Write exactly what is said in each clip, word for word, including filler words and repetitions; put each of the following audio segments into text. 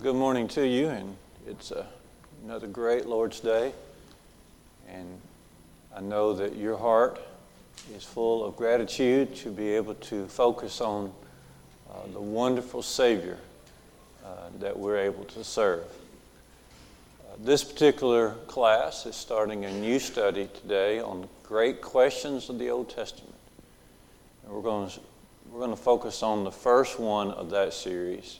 Well, good morning to you, and it's a, another great Lord's Day, and I know that your heart is full of gratitude to be able to focus on uh, the wonderful Savior uh, that we're able to serve. Uh, this particular class is starting a new study today on great questions of the Old Testament, and we're going to we're going to focus on the first one of that series.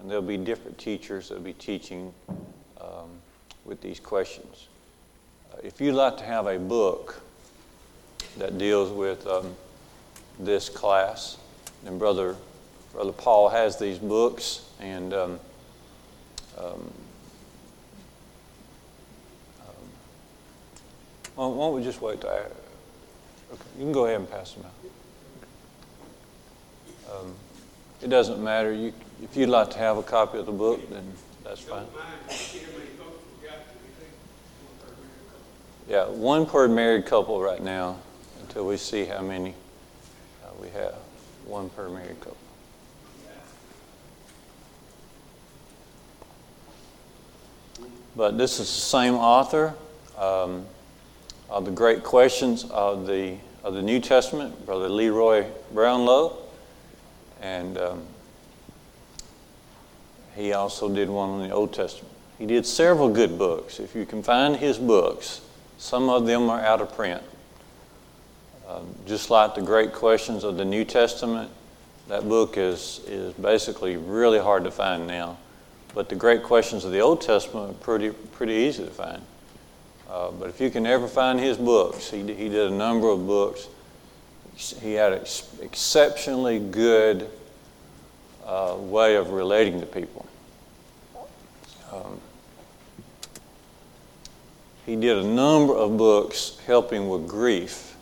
And there'll be different teachers that'll be teaching um, with these questions. Uh, if you'd like to have a book that deals with um, this class, then Brother Brother Paul has these books, and um, um, um, why don't we just wait? To, okay, you can go ahead and pass them out. Um, It doesn't matter. You, if you'd like to have a copy of the book, then that's fine. Yeah, one per married couple right now until we see how many uh, we have. One per married couple. But this is the same author um, of the great questions of the of the New Testament, Brother Leroy Brownlow. And um, he also did one on the Old Testament. He did several good books. If you can find his books, some of them are out of print. Um, just like the Great Questions of the New Testament, that book is, is basically really hard to find now. But the Great Questions of the Old Testament are pretty, pretty easy to find. Uh, but if you can ever find his books, he, he did a number of books. He had an exceptionally good uh, way of relating to people. Um, he did a number of books helping with grief.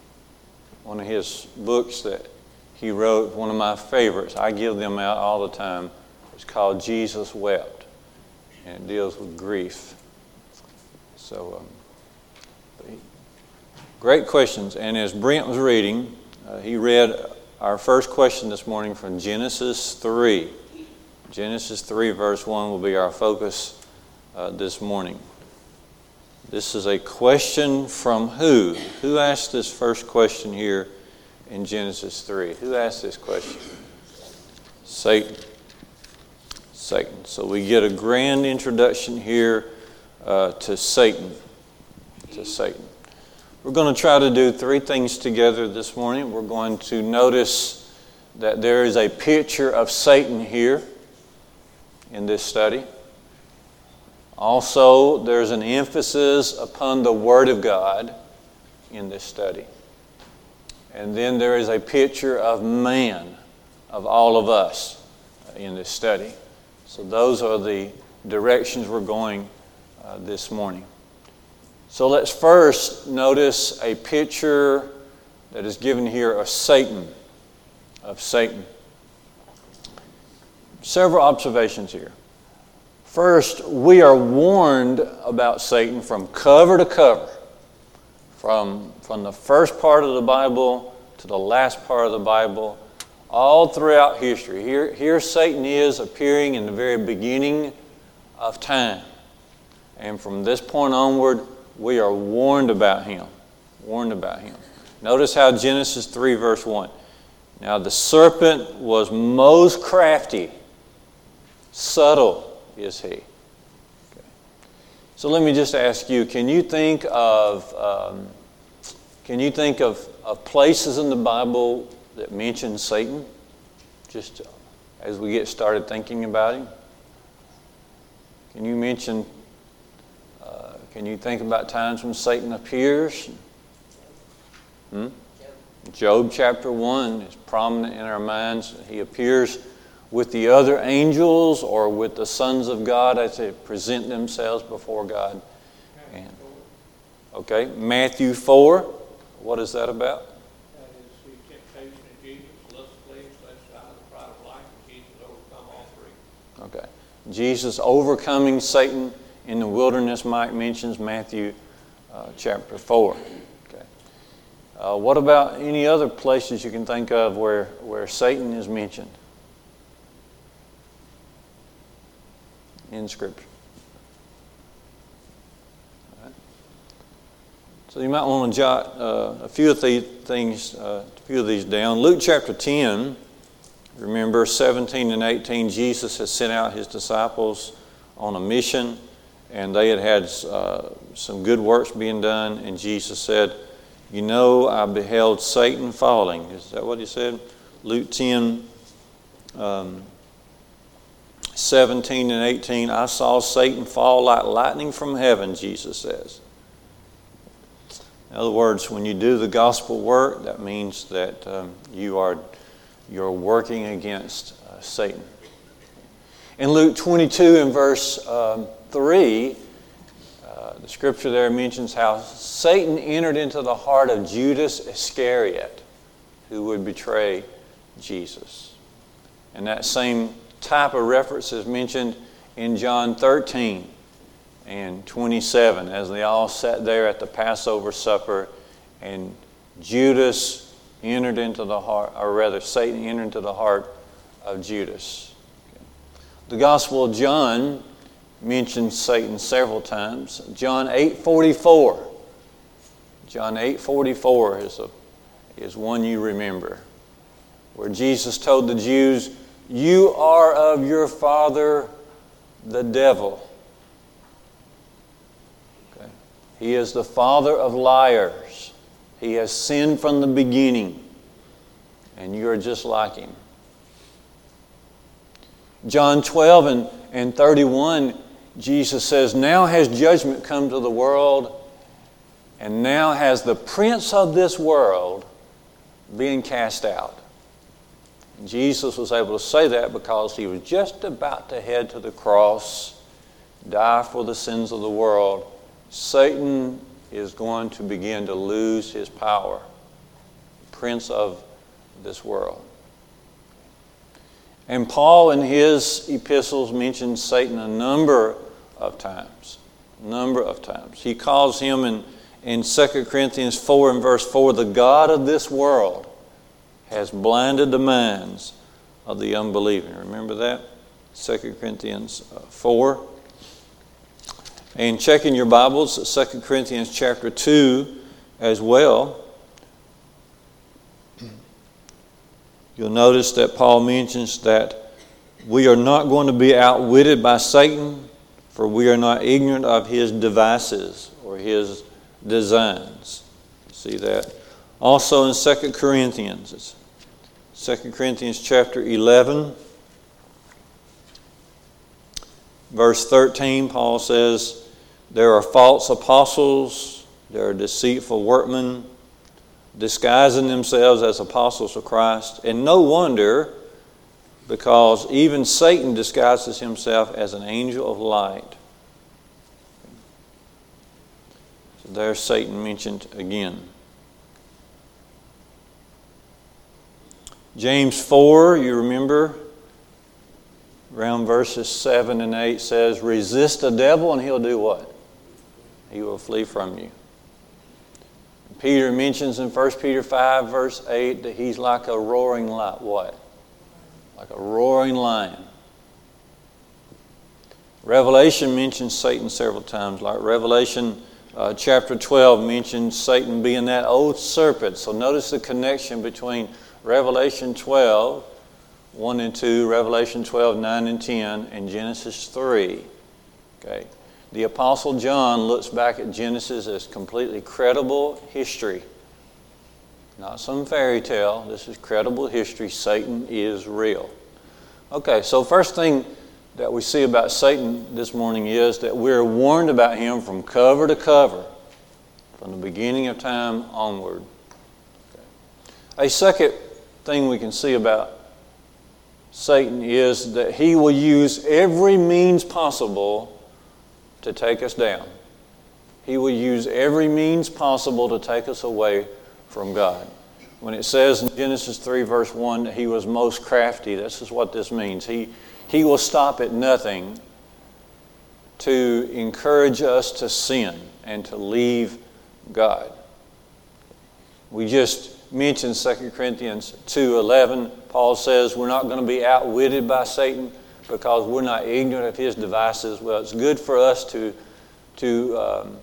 One of his books that he wrote, one of my favorites, I give them out all the time, it's called Jesus Wept, and it deals with grief. So, um, great questions. And as Brent was reading, Uh, he read our first question this morning from Genesis three. Genesis three, verse one, will be our focus uh, this morning. This is a question from who? Who asked this first question here in Genesis three? Who asked this question? Satan. Satan. So we get a grand introduction here uh, to Satan. To Satan. We're going to try to do three things together this morning. We're going to notice that there is a picture of Satan here in this study. Also, there's an emphasis upon the Word of God in this study. And then there is a picture of man, of all of us, in this study. So those are the directions we're going uh, this morning. So let's first notice a picture that is given here of Satan, of Satan. Several observations here. First, we are warned about Satan from cover to cover, from, from the first part of the Bible to the last part of the Bible, all throughout history. Here, here Satan is appearing in the very beginning of time. And from this point onward, we are warned about him. Warned about him. Notice how Genesis three, verse one. Now the serpent was most crafty. Subtle is he. Okay. So let me just ask you, can you think of um, can you think of, of places in the Bible that mention Satan? Just as we get started thinking about him. Can you mention Can you think about times when Satan appears? Hmm? Job. Job chapter one is prominent in our minds. He appears with the other angels or with the sons of God as they present themselves before God. And, okay, Matthew four, what is that about? That is the temptation of Jesus, lust, flesh, lust, the pride of life, and Jesus overcome all three. Okay, Jesus overcoming Satan in the wilderness, Mike mentions Matthew uh, chapter four. Okay. Uh, what about any other places you can think of where, where Satan is mentioned? in Scripture. All right. So you might want to jot uh, a few of these things, uh, a few of these down. Luke chapter ten, remember seventeen and eighteen, Jesus has sent out his disciples on a mission, and they had had uh, some good works being done, and Jesus said, "You know, I beheld Satan falling." Is that what he said? Luke ten, um, seventeen and eighteen. "I saw Satan fall like lightning from heaven," Jesus says. In other words, when you do the gospel work, that means that um, you are you're working against uh, Satan. In Luke twenty-two and verse um, three, Uh, the scripture there mentions how Satan entered into the heart of Judas Iscariot, who would betray Jesus. And that same type of reference is mentioned in John thirteen and twenty-seven, as they all sat there at the Passover supper, and Judas entered into the heart, or rather Satan entered into the heart of Judas. The Gospel of John mentions Satan several times. John eight forty-four. John eight forty-four is a is one you remember, where Jesus told the Jews, "You are of your father, the devil." Okay. He is the father of liars. He has sinned from the beginning, and you are just like him. John twelve and thirty-one. Jesus says, "Now has judgment come to the world, and now has the prince of this world been cast out." And Jesus was able to say that because he was just about to head to the cross, die for the sins of the world. Satan is going to begin to lose his power, prince of this world. And Paul in his epistles mentions Satan a number of times. Number of times. He calls him in, in Second Corinthians four and verse four, "The God of this world has blinded the minds of the unbelieving." Remember that? Second Corinthians four. And checking your Bibles, Second Corinthians chapter two as well. You'll notice that Paul mentions that we are not going to be outwitted by Satan, for we are not ignorant of his devices or his designs. See that? Also in Second Corinthians, Second Corinthians chapter eleven, verse thirteen, Paul says, "There are false apostles, there are deceitful workmen, disguising themselves as apostles of Christ. And no wonder, because even Satan disguises himself as an angel of light." So there's Satan mentioned again. James four, you remember, around verses seven and eight says, "Resist the devil and he'll do what? He will flee from you." Peter mentions in First Peter five, verse eight, that he's like a roaring lion. What? Like a roaring lion. Revelation mentions Satan several times. Like Revelation uh, chapter twelve mentions Satan being that old serpent. So notice the connection between Revelation twelve, one and two, Revelation twelve, nine and ten, and Genesis three. Okay. The Apostle John looks back at Genesis as completely credible history. Not some fairy tale. This is credible history. Satan is real. Okay, so first thing that we see about Satan this morning is that we're warned about him from cover to cover, from the beginning of time onward. Okay. A second thing we can see about Satan is that he will use every means possible to take us down. He will use every means possible to take us away from God. When it says in Genesis three verse one that he was most crafty, this is what this means. He, he will stop at nothing to encourage us to sin and to leave God. We just mentioned Second Corinthians two eleven. Paul says we're not going to be outwitted by Satan, because we're not ignorant of his devices. Well, it's good for us to to um,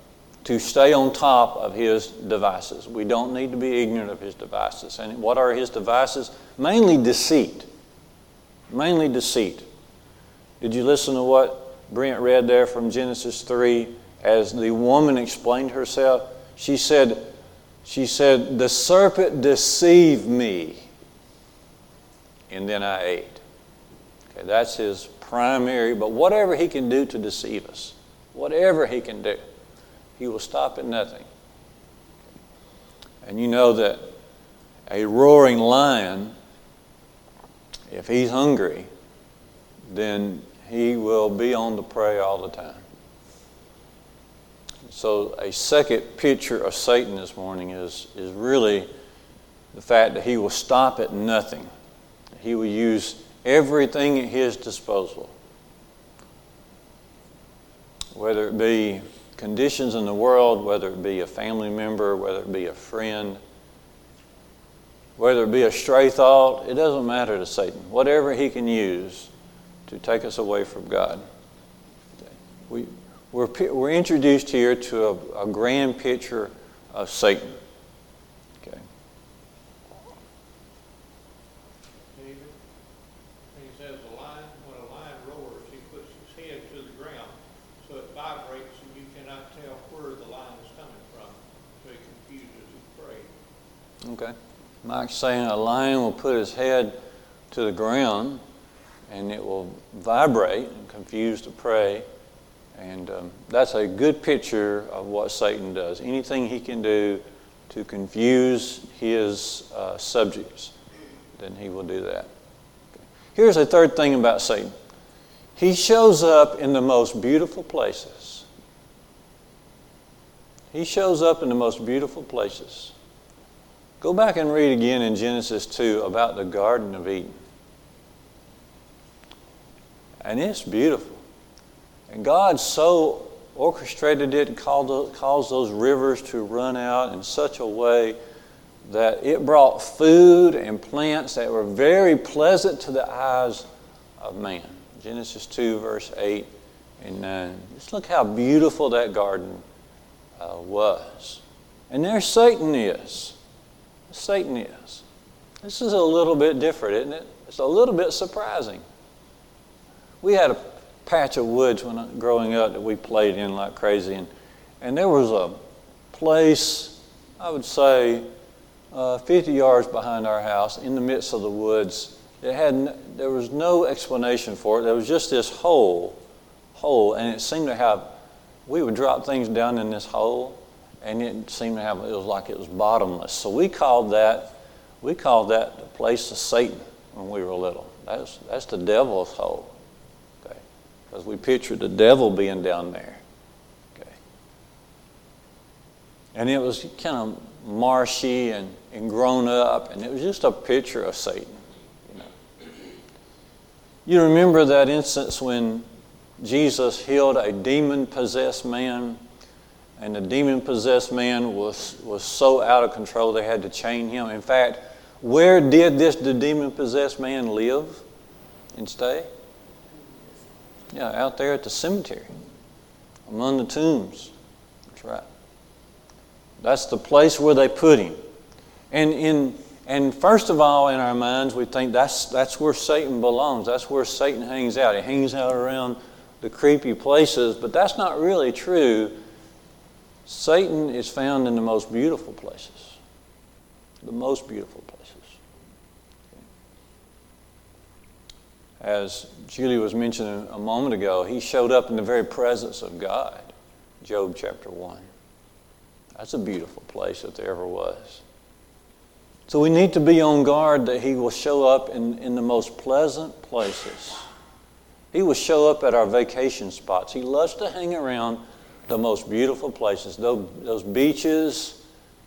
to stay on top of his devices. We don't need to be ignorant of his devices. And what are his devices? Mainly deceit. Mainly deceit. Did you listen to what Brent read there from Genesis three as the woman explained herself? She said, she said, "The serpent deceived me, and then I ate." Okay, that's his primary, but whatever he can do to deceive us, whatever he can do, he will stop at nothing. And you know that a roaring lion, if he's hungry, then he will be on the prey all the time. So a second picture of Satan this morning is, is really the fact that he will stop at nothing. He will use everything at his disposal, whether it be conditions in the world, whether it be a family member, whether it be a friend, whether it be a stray thought. It doesn't matter to Satan. Whatever he can use to take us away from God. We, we're, we're introduced here to a, a grand picture of Satan. Okay. David, he says the lion, when a lion roars, he puts his head to the ground so it vibrates and you cannot tell where the lion is coming from, so it confuses his prey. Okay. Mike's saying a lion will put his head to the ground and it will vibrate and confuse the prey. And um, that's a good picture of what Satan does. Anything he can do to confuse his uh, subjects, then he will do that. Okay. Here's a third thing about Satan. He shows up in the most beautiful places. He shows up in the most beautiful places. Go back and read again in Genesis two about the Garden of Eden. And it's beautiful. And God so orchestrated it and caused those rivers to run out in such a way that it brought food and plants that were very pleasant to the eyes of man. Genesis two, verse eight and nine. Just look how beautiful that garden uh, was. And there Satan is. Satan is. This is a little bit different, isn't it? It's a little bit surprising. We had a patch of woods when growing up that we played in like crazy, and, and there was a place, I would say, uh, fifty yards behind our house, in the midst of the woods. It had n- there was no explanation for it. There was just this hole, hole, and it seemed to have. We would drop things down in this hole. And it seemed to have, it was like it was bottomless. So we called that, we called that the place of Satan when we were little. That's that's the devil's hole, okay? Because we pictured the devil being down there, okay? And it was kind of marshy and, and grown up, and it was just a picture of Satan. You know. You remember that instance when Jesus healed a demon-possessed man? And the demon-possessed man was, was so out of control they had to chain him. In fact, where did this the demon-possessed man live and stay? Yeah, out there at the cemetery, among the tombs. That's right. That's the place where they put him. And in and first of all, in our minds, we think that's that's where Satan belongs. That's where Satan hangs out. He hangs out around the creepy places, but that's not really true. Satan is found in the most beautiful places. The most beautiful places. As Julie was mentioning a moment ago, he showed up in the very presence of God. Job chapter one. That's a beautiful place if there ever was. So we need to be on guard that he will show up in, in the most pleasant places. He will show up at our vacation spots. He loves to hang around the most beautiful places, those, those beaches,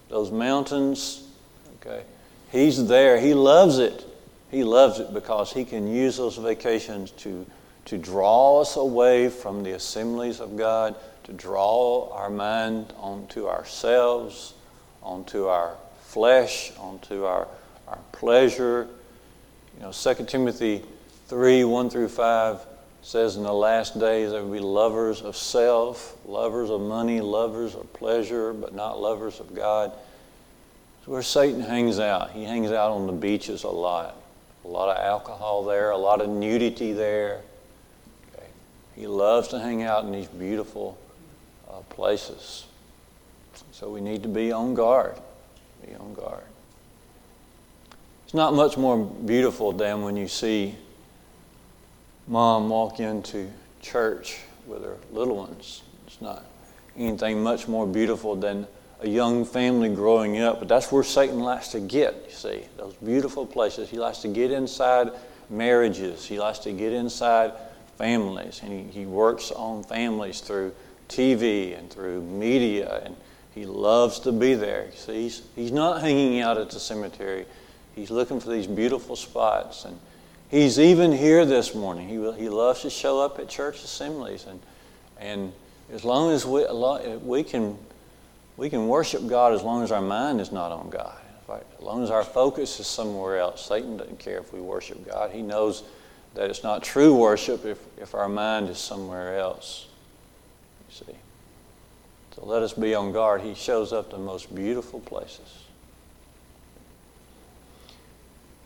those mountains, okay? He's there. He loves it. He loves it because he can use those vacations to, to draw us away from the assemblies of God, to draw our mind onto ourselves, onto our flesh, onto our, our pleasure. You know, Second Timothy three, one through five says in the last days there will be lovers of self, lovers of money, lovers of pleasure, but not lovers of God. It's where Satan hangs out. He hangs out on the beaches a lot. A lot of alcohol there, a lot of nudity there. Okay. He loves to hang out in these beautiful uh, places. So we need to be on guard. Be on guard. It's not much more beautiful than when you see mom walk into church with her little ones. It's not anything much more beautiful than a young family growing up, but that's where Satan likes to get, you see, those beautiful places. He likes to get inside marriages. He likes to get inside families, and he, he works on families through T V and through media, and he loves to be there. You see, he's, he's not hanging out at the cemetery. He's looking for these beautiful spots, and he's even here this morning. He will, he loves to show up at church assemblies, and and as long as we we can. We can worship God as long as our mind is not on God. Right? As long as our focus is somewhere else. Satan doesn't care if we worship God. He knows that it's not true worship if, if our mind is somewhere else. You see. So let us be on guard. He shows up the most beautiful places.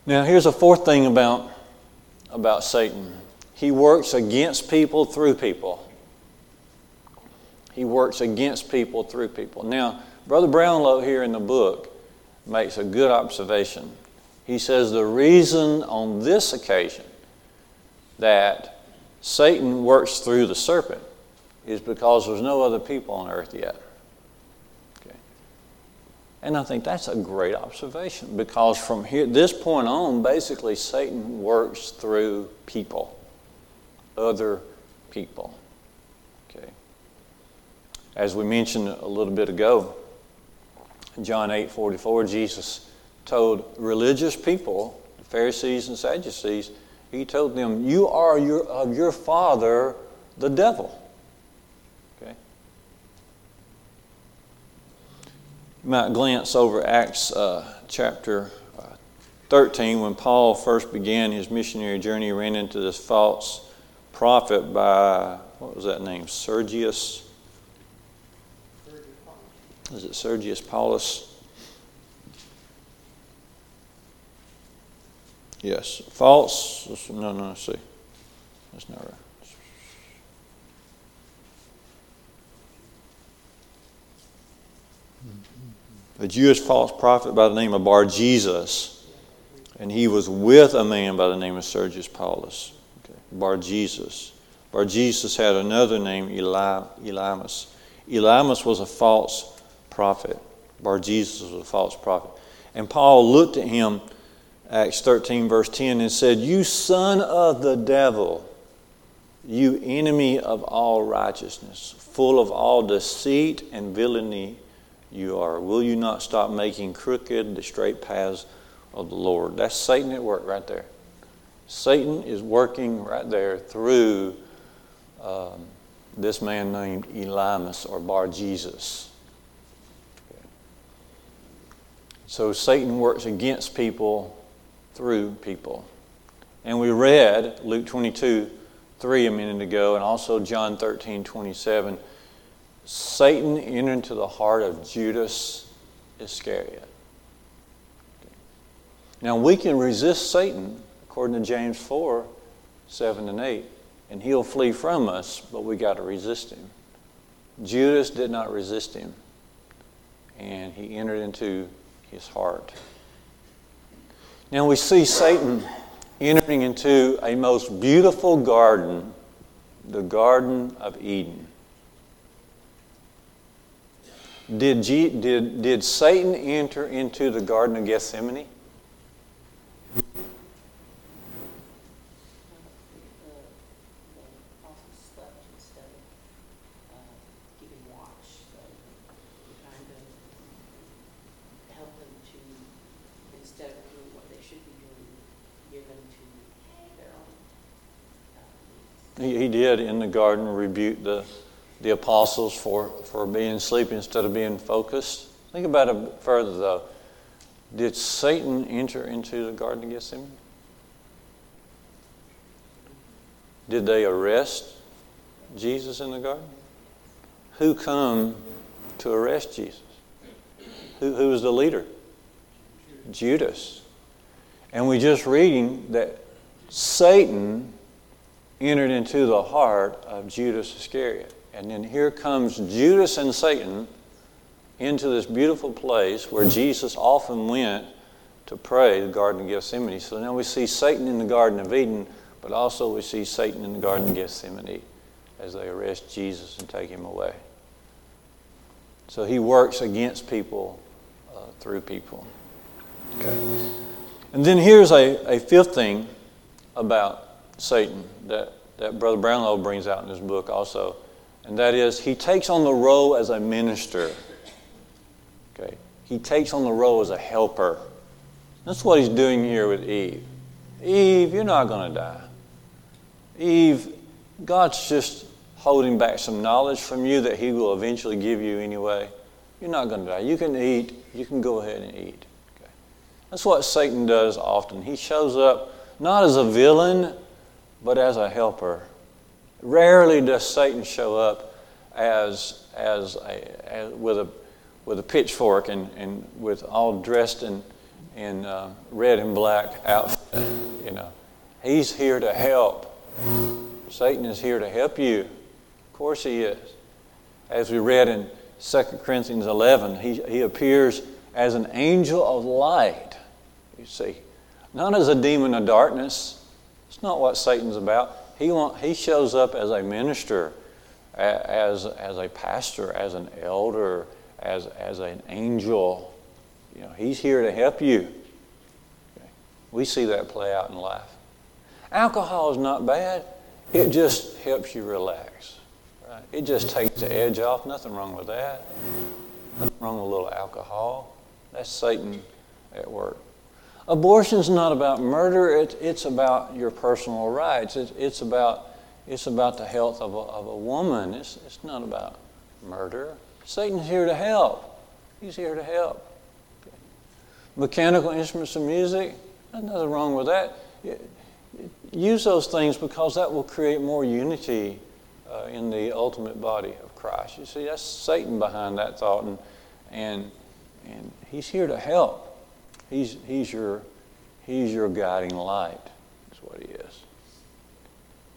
Now here's a fourth thing about, about Satan. He works against people through people. He works against people through people. Now, Brother Brownlow here in the book makes a good observation. He says the reason on this occasion that Satan works through the serpent is because there's no other people on earth yet. Okay. And I think that's a great observation, because from here, this point on, basically Satan works through people, other people. As we mentioned a little bit ago, John eight forty-four, Jesus told religious people, the Pharisees and Sadducees, he told them, you are your, of your father, the devil. Okay. You might glance over Acts uh, chapter uh, thirteen, when Paul first began his missionary journey, ran into this false prophet by, what was that name, Sergius Is it Sergius Paulus? Yes. False. No, no, let's see. That's not right. A Jewish false prophet by the name of Bar-Jesus. And he was with a man by the name of Sergius Paulus. Okay. Bar-Jesus. Bar-Jesus had another name, Eli- Elymas. Elymas was a false prophet. prophet. Bar-Jesus was a false prophet. And Paul looked at him, Acts thirteen, verse ten, and said, you son of the devil, you enemy of all righteousness, full of all deceit and villainy you are. Will you not stop making crooked the straight paths of the Lord? That's Satan at work right there. Satan is working right there through um, this man named Elymas, or Bar-Jesus. So Satan works against people through people. And we read Luke twenty-two, three a minute ago, and also John thirteen, twenty-seven. Satan entered into the heart of Judas Iscariot. Now we can resist Satan, according to James four, seven and eight, and he'll flee from us, but we got to resist him. Judas did not resist him, and he entered into his heart. Now we see Satan entering into a most beautiful garden, the Garden of Eden. Did, G, did, did Satan enter into the Garden of Gethsemane? He did in the garden rebuke the, the apostles for, for being sleepy instead of being focused. Think about it further, though. Did Satan enter into the Garden of Gethsemane? Did they arrest Jesus in the garden? Who come to arrest Jesus? Who, who was the leader? Judas. And we just reading that Satan entered into the heart of Judas Iscariot. And then here comes Judas and Satan into this beautiful place where Jesus often went to pray, the Garden of Gethsemane. So now we see Satan in the Garden of Eden, but also we see Satan in the Garden of Gethsemane as they arrest Jesus and take him away. So he works against people uh, through people. Okay. And then here's a, a fifth thing about Satan that, that Brother Brownlow brings out in his book also, and that is he takes on the role as a minister. Okay, he takes on the role as a helper. That's what he's doing here with Eve. Eve, you're not going to die. Eve, God's just holding back some knowledge from you that he will eventually give you anyway. You're not going to die. You can eat. You can go ahead and eat. Okay. That's what Satan does often. He shows up not as a villain, but as a helper. Rarely does Satan show up as as, a, as with a with a pitchfork and, and with all dressed in in uh, red and black outfit. You know, he's here to help. Satan is here to help you. Of course he is. As we read in Second Corinthians eleven, he he appears as an angel of light. You see, not as a demon of darkness. It's not what Satan's about. He want, he shows up as a minister, as as a pastor, as an elder, as as an angel. You know, he's here to help you. Okay. We see that play out in life. Alcohol is not bad. It just helps you relax. Right? It just takes the edge off. Nothing wrong with that. Nothing wrong with a little alcohol. That's Satan at work. Abortion's not about murder. It, it's about your personal rights. It, it's about it's about the health of a, of a woman. It's it's not about murder. Satan's here to help. He's here to help. Okay. Mechanical instruments of music. There's nothing wrong with that. Use those things because that will create more unity uh, in the ultimate body of Christ. You see, that's Satan behind that thought, and and and he's here to help. He's, he's, your, he's your guiding light, is what he is.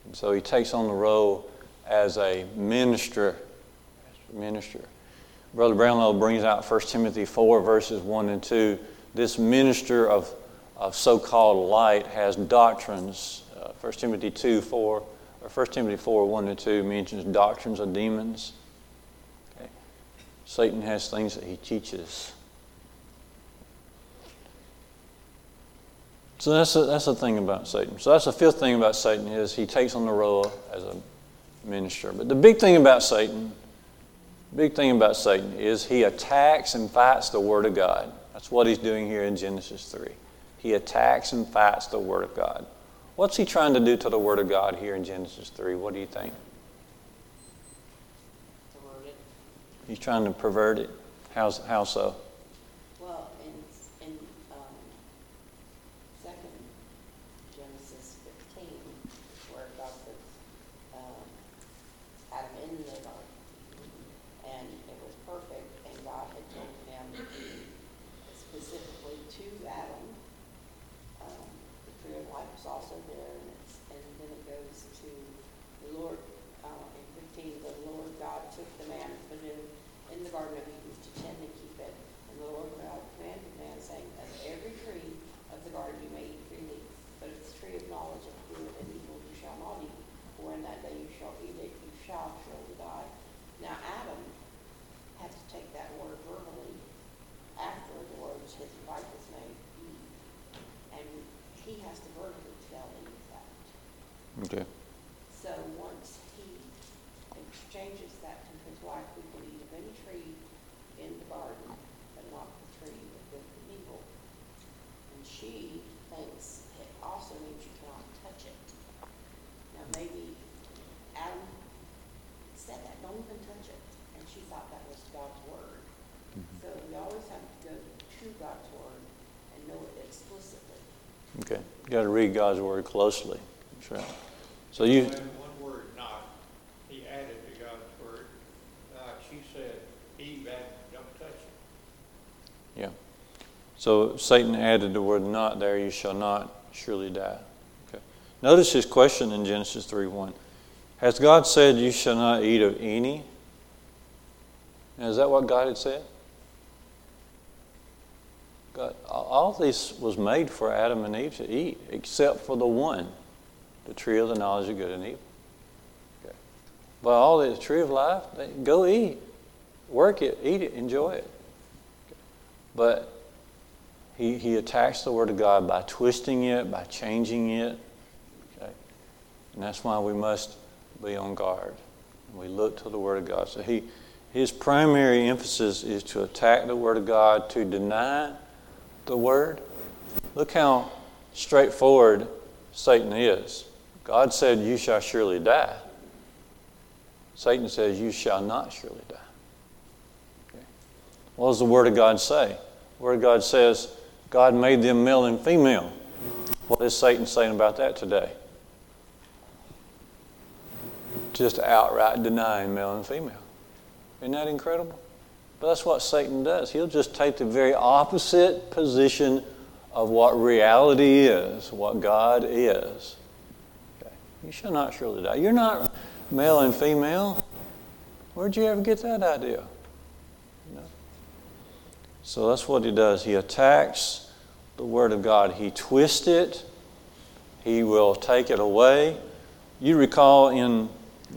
And so he takes on the role as a minister. As a minister. Brother Brownlow brings out First Timothy four, verses one and two. This minister of, of so-called light has doctrines. Uh, First Timothy two, four, or First Timothy four, one and two mentions doctrines of demons. Okay. Satan has things that he teaches. So that's the, that's the thing about Satan. So that's the fifth thing about Satan is he takes on the role as a minister. But the big thing about Satan, big thing about Satan is he attacks and fights the Word of God. That's what he's doing here in Genesis three. He attacks and fights the Word of God. What's he trying to do to the Word of God here in Genesis three? What do you think? Pervert it. He's trying to pervert it. How, how so? Okay. So once he exchanges that to his wife, we can eat of any tree in the garden, but not the tree of good and evil. And she thinks it also means you cannot touch it. Now maybe Adam said that, don't even touch it. And she thought that was God's word. Mm-hmm. So we always have to go to God's word and know it explicitly. Okay. You got to read God's word closely. That's right. So you... When one word not, he added to God's word. Uh, she said, Eve added, don't touch it. Yeah. So Satan added the word not there, you shall not surely die. Okay. Notice his question in Genesis three one. Has God said you shall not eat of any? Now, is that what God had said? God, all this was made for Adam and Eve to eat, except for the one, the tree of the knowledge of good and evil. Okay. But all the tree of life, they, go eat, work it, eat it, enjoy it. Okay. But he he attacks the word of God by twisting it, by changing it. Okay. And that's why we must be on guard. We look to the word of God. So he. His primary emphasis is to attack the Word of God, to deny the Word. Look how straightforward Satan is. God said, you shall surely die. Satan says, you shall not surely die. Okay. What does the Word of God say? The Word of God says, God made them male and female. What is Satan saying about that today? Just outright denying male and female. Isn't that incredible? But that's what Satan does. He'll just take the very opposite position of what reality is, what God is. Okay. You shall not surely die. You're not male and female. Where'd you ever get that idea? You know? So that's what he does. He attacks the Word of God. He twists it. He will take it away. You recall in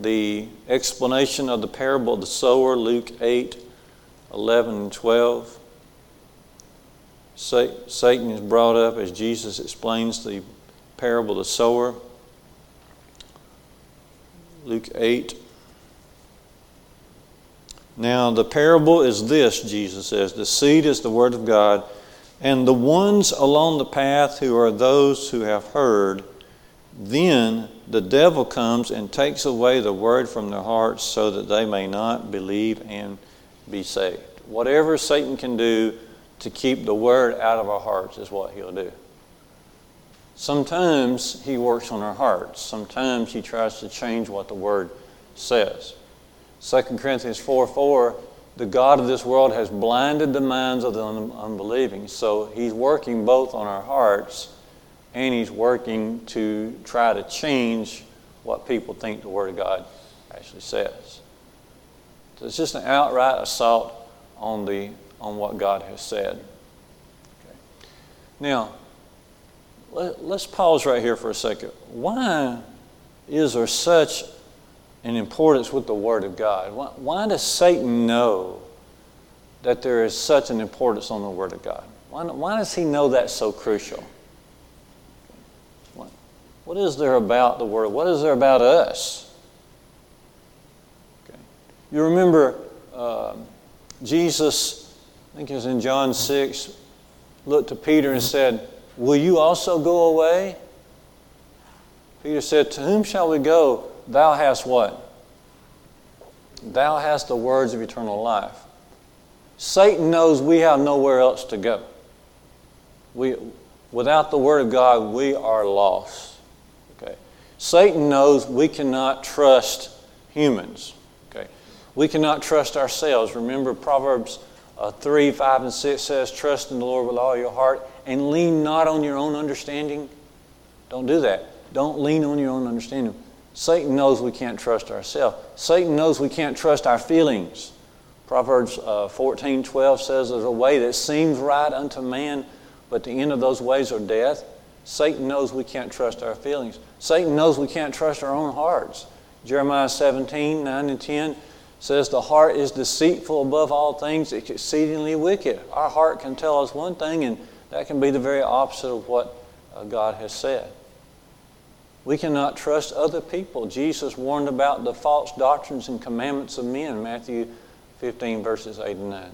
the explanation of the parable of the sower, Luke eight, eleven and twelve. Satan is brought up as Jesus explains the parable of the sower. Luke eight. Now the parable is this, Jesus says, the seed is the word of God, and the ones along the path who are those who have heard, then the devil comes and takes away the word from their hearts so that they may not believe and be saved. Whatever Satan can do to keep the word out of our hearts is what he'll do. Sometimes he works on our hearts. Sometimes he tries to change what the word says. Second Corinthians four four, the God of this world has blinded the minds of the unbelieving. So he's working both on our hearts, and he's working to try to change what people think the Word of God actually says. So it's just an outright assault on the on what God has said. Okay. Now, let, let's pause right here for a second. Why is there such an importance with the Word of God? Why, why does Satan know that there is such an importance on the Word of God? Why, why does he know that's so crucial? What is there about the Word? What is there about us? Okay. You remember uh, Jesus, I think it was in John six, looked to Peter and said, will you also go away? Peter said, to whom shall we go? Thou hast what? Thou hast the words of eternal life. Satan knows we have nowhere else to go. We, without the Word of God, we are lost. Satan knows we cannot trust humans. Okay, we cannot trust ourselves. Remember Proverbs uh, three, five, and six says, trust in the Lord with all your heart and lean not on your own understanding. Don't do that. Don't lean on your own understanding. Satan knows we can't trust ourselves. Satan knows we can't trust our feelings. Proverbs uh, fourteen, twelve says, there's a way that seems right unto man, but the end of those ways are death. Satan knows we can't trust our feelings. Satan knows we can't trust our own hearts. Jeremiah seventeen, nine and ten says, the heart is deceitful above all things, it's exceedingly wicked. Our heart can tell us one thing, and that can be the very opposite of what God has said. We cannot trust other people. Jesus warned about the false doctrines and commandments of men, Matthew fifteen, verses eight and nine.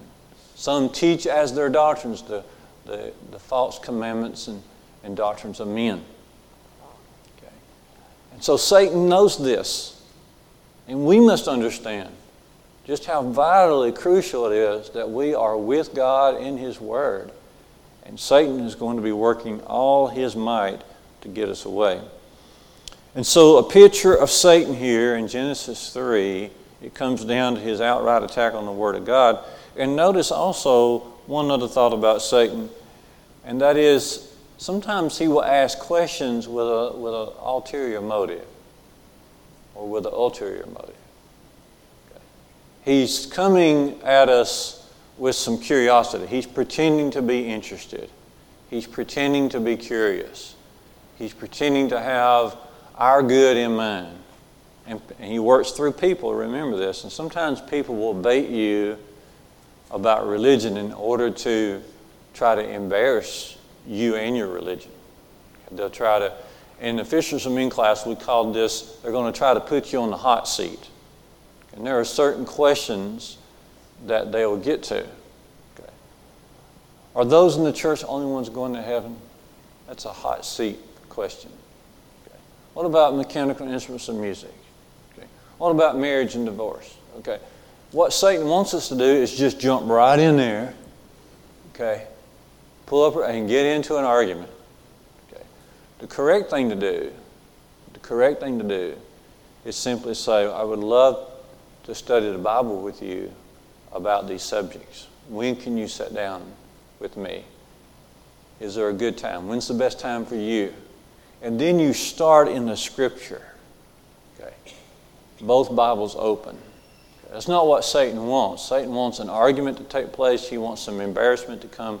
Some teach as their doctrines the, the, the false commandments and and doctrines of men. Okay. And so Satan knows this. And we must understand just how vitally crucial it is that we are with God in His Word. And Satan is going to be working all his might to get us away. And so a picture of Satan here in Genesis three, it comes down to his outright attack on the Word of God. And notice also one other thought about Satan, and that is sometimes he will ask questions with a with an ulterior motive or with an ulterior motive. Okay. He's coming at us with some curiosity. He's pretending to be interested. He's pretending to be curious. He's pretending to have our good in mind. And, and he works through people, remember this. And sometimes people will bait you about religion in order to try to embarrass you and your religion. They'll try to, in the Fishers of Men class, we called this, they're going to try to put you on the hot seat. And there are certain questions that they will get to. Okay. Are those in the church the only ones going to heaven? That's a hot seat question. What about mechanical instruments and music? Okay. What about marriage and divorce? Okay. What Satan wants us to do is just jump right in there, okay, pull up and get into an argument. Okay. The correct thing to do, the correct thing to do is simply say, I would love to study the Bible with you about these subjects. When can you sit down with me? Is there a good time? When's the best time for you? And then you start in the Scripture. Okay. Both Bibles open. Okay. That's not what Satan wants. Satan wants an argument to take place. He wants some embarrassment to come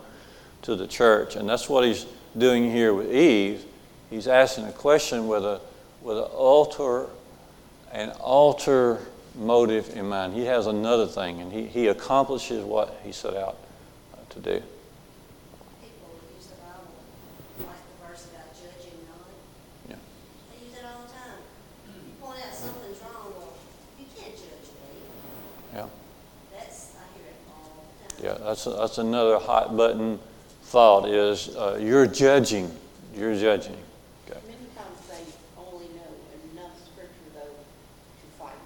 to the church. And that's what he's doing here with Eve. He's asking a question with a with an alter an alter motive in mind. He has another thing, and he, he accomplishes what he set out uh, to do. Yeah, that's that's another hot button thought is uh, you're judging, you're judging. Okay. Many times they only know enough scripture though to fight.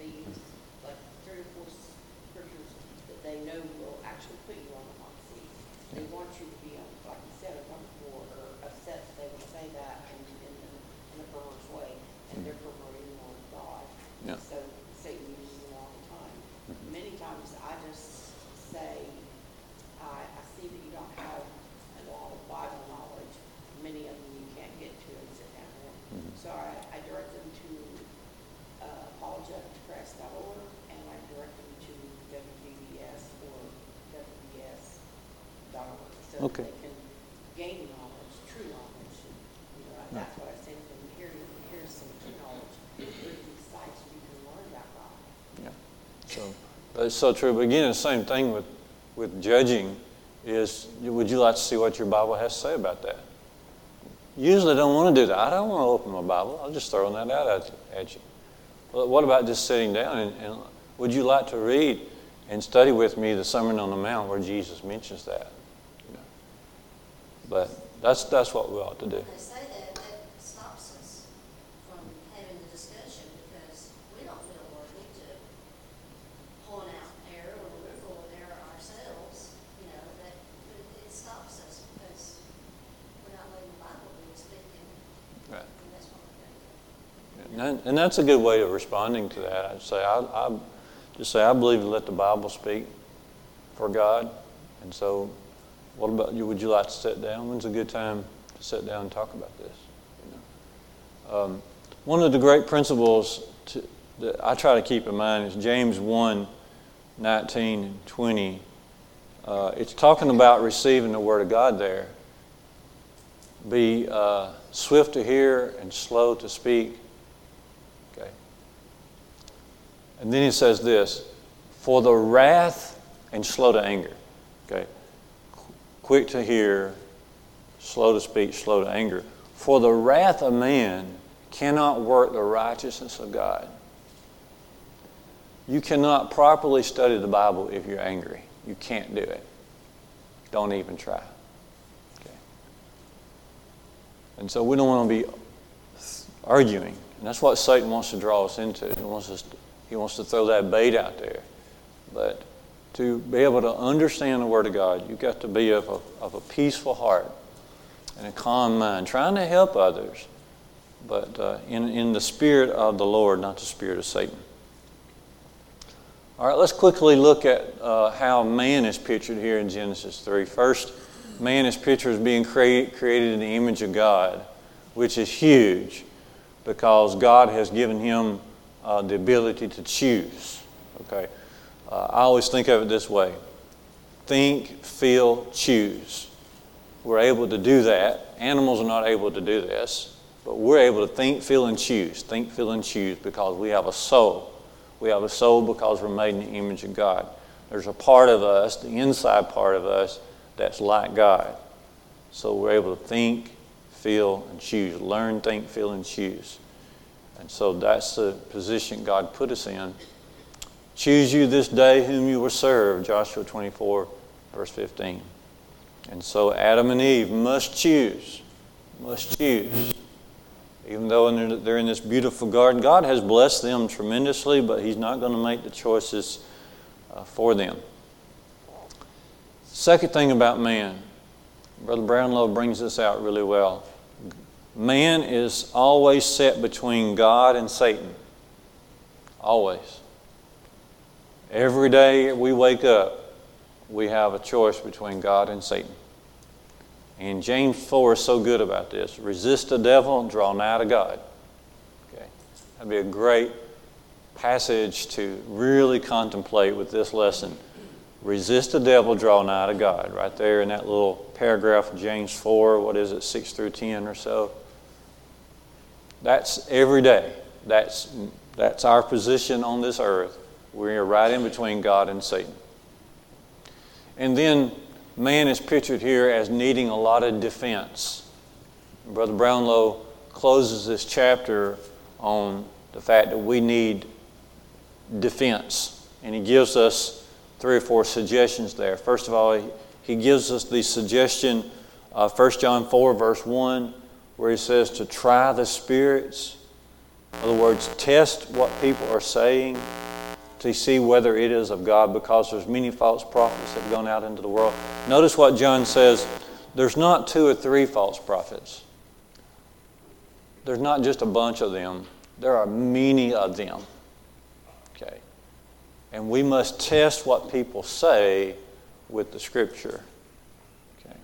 They use like three or four scriptures that they know will actually put you on the hot seat. They want you to be, like you said, uncomfortable or upset that they would say that in, in, the, in the perverse way, and mm-hmm. therefore bringing you on God. Yeah. So Satan uses it all the time. Mm-hmm. Many times I just. Say, I, I see that you don't have a lot of Bible knowledge. Many of them you can't get to and sit down with. Mm-hmm. So I, I direct them to uh, apologetic press dot org, and I direct them to W V B S or W B S dot org so okay. that they can gain knowledge, true knowledge. And, you know, right. That's what I say to them. Here, here's some true knowledge. There's these sites you can learn about God. Yeah. So. That's so true. But again, the same thing with, with judging is, would you like to see what your Bible has to say about that? Usually I don't want to do that. I don't want to open my Bible. I'll just throw that out at you. Well, what about just sitting down and, and would you like to read and study with me the Sermon on the Mount where Jesus mentions that? You know? But that's that's what we ought to do. And that's a good way of responding to that. I'd say, I, I just say, I believe to let the Bible speak for God. And so, what about you? Would you like to sit down? When's a good time to sit down and talk about this? You know? um, one of the great principles to, that I try to keep in mind is James one, nineteen and twenty. Uh, it's talking about receiving the Word of God there. Be uh, swift to hear and slow to speak. And then he says this, for the wrath and slow to anger. Okay. Qu- quick to hear, slow to speak, slow to anger. For the wrath of man cannot work the righteousness of God. You cannot properly study the Bible if you're angry. You can't do it. Don't even try. Okay. And so we don't want to be arguing. And that's what Satan wants to draw us into. He wants us to He wants to throw that bait out there. But to be able to understand the Word of God, you've got to be of a, of a peaceful heart and a calm mind, trying to help others, but uh, in, in the spirit of the Lord, not the spirit of Satan. All right, let's quickly look at uh, how man is pictured here in Genesis three. First, man is pictured as being crea- created in the image of God, which is huge because God has given him uh, the ability to choose. Okay, uh, I always think of it this way. Think, feel, choose. We're able to do that. Animals are not able to do this, but we're able to think, feel, and choose. Think, feel, and choose because we have a soul. We have a soul because we're made in the image of God. There's a part of us, the inside part of us, that's like God. So we're able to think, feel, and choose. Learn, think, feel, and choose. And so that's the position God put us in. Choose you this day whom you will serve, Joshua twenty-four, verse fifteen. And so Adam and Eve must choose, must choose. Even though they're in this beautiful garden, God has blessed them tremendously, but He's not going to make the choices uh, for them. Second thing about man, Brother Brownlow brings this out really well. Man is always set between God and Satan. Always. Every day we wake up, we have a choice between God and Satan. And James four is so good about this. Resist the devil and draw nigh to God. Okay, that'd be a great passage to really contemplate with this lesson. Resist the devil, draw nigh to God. Right there in that little paragraph of James four, what is it, six through ten or so. That's every day. That's, that's our position on this earth. We're right in between God and Satan. And then man is pictured here as needing a lot of defense. Brother Brownlow closes this chapter on the fact that we need defense. And he gives us three or four suggestions there. First of all, he gives us the suggestion of First John four, verse one, where he says to try the spirits. In other words, test what people are saying to see whether it is of God, because there's many false prophets that have gone out into the world. Notice what John says. There's not two or three false prophets. There's not just a bunch of them. There are many of them. Okay. And we must test what people say with the Scripture. Okay.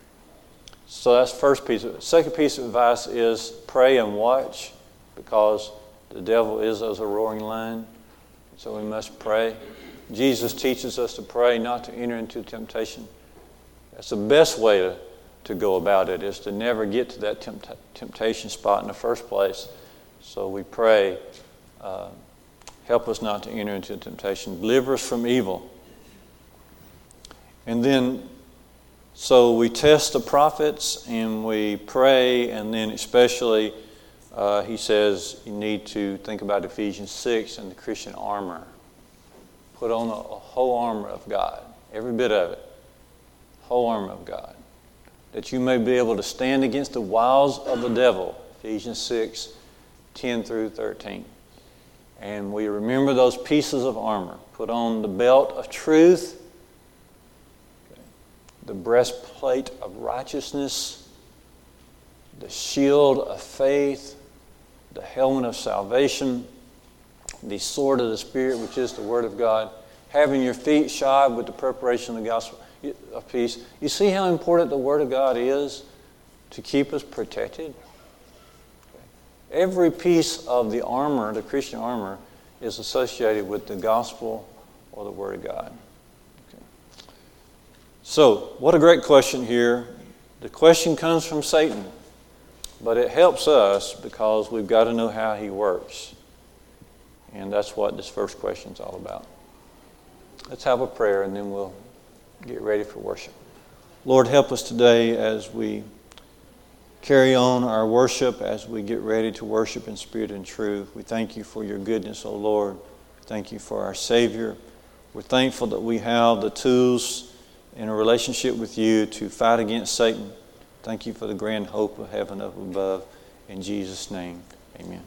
So that's the first piece of it. Second piece of advice is pray and watch, because the devil is as a roaring lion. So we must pray. Jesus teaches us to pray, not to enter into temptation. That's the best way to, to go about it, is to never get to that tempt, temptation spot in the first place. So we pray, uh, help us not to enter into temptation. Deliver us from evil. And then, so we test the prophets and we pray, and then especially Uh, he says you need to think about Ephesians six and the Christian armor. Put on the whole armor of God, every bit of it, whole armor of God, that you may be able to stand against the wiles of the devil, Ephesians six, ten through thirteen. And we remember those pieces of armor. Put on the belt of truth, the breastplate of righteousness, the shield of faith, the helmet of salvation, the sword of the Spirit, which is the Word of God, having your feet shod with the preparation of the gospel of peace. You see how important the Word of God is to keep us protected? Every piece of the armor, the Christian armor, is associated with the gospel or the Word of God. Okay. So, what a great question here. The question comes from Satan. But it helps us because we've got to know how he works. And that's what this first question is all about. Let's have a prayer and then we'll get ready for worship. Lord, help us today as we carry on our worship, as we get ready to worship in spirit and truth. We thank you for your goodness, O Lord. Thank you for our Savior. We're thankful that we have the tools in a relationship with you to fight against Satan. Thank you for the grand hope of heaven up above. In Jesus' name, amen.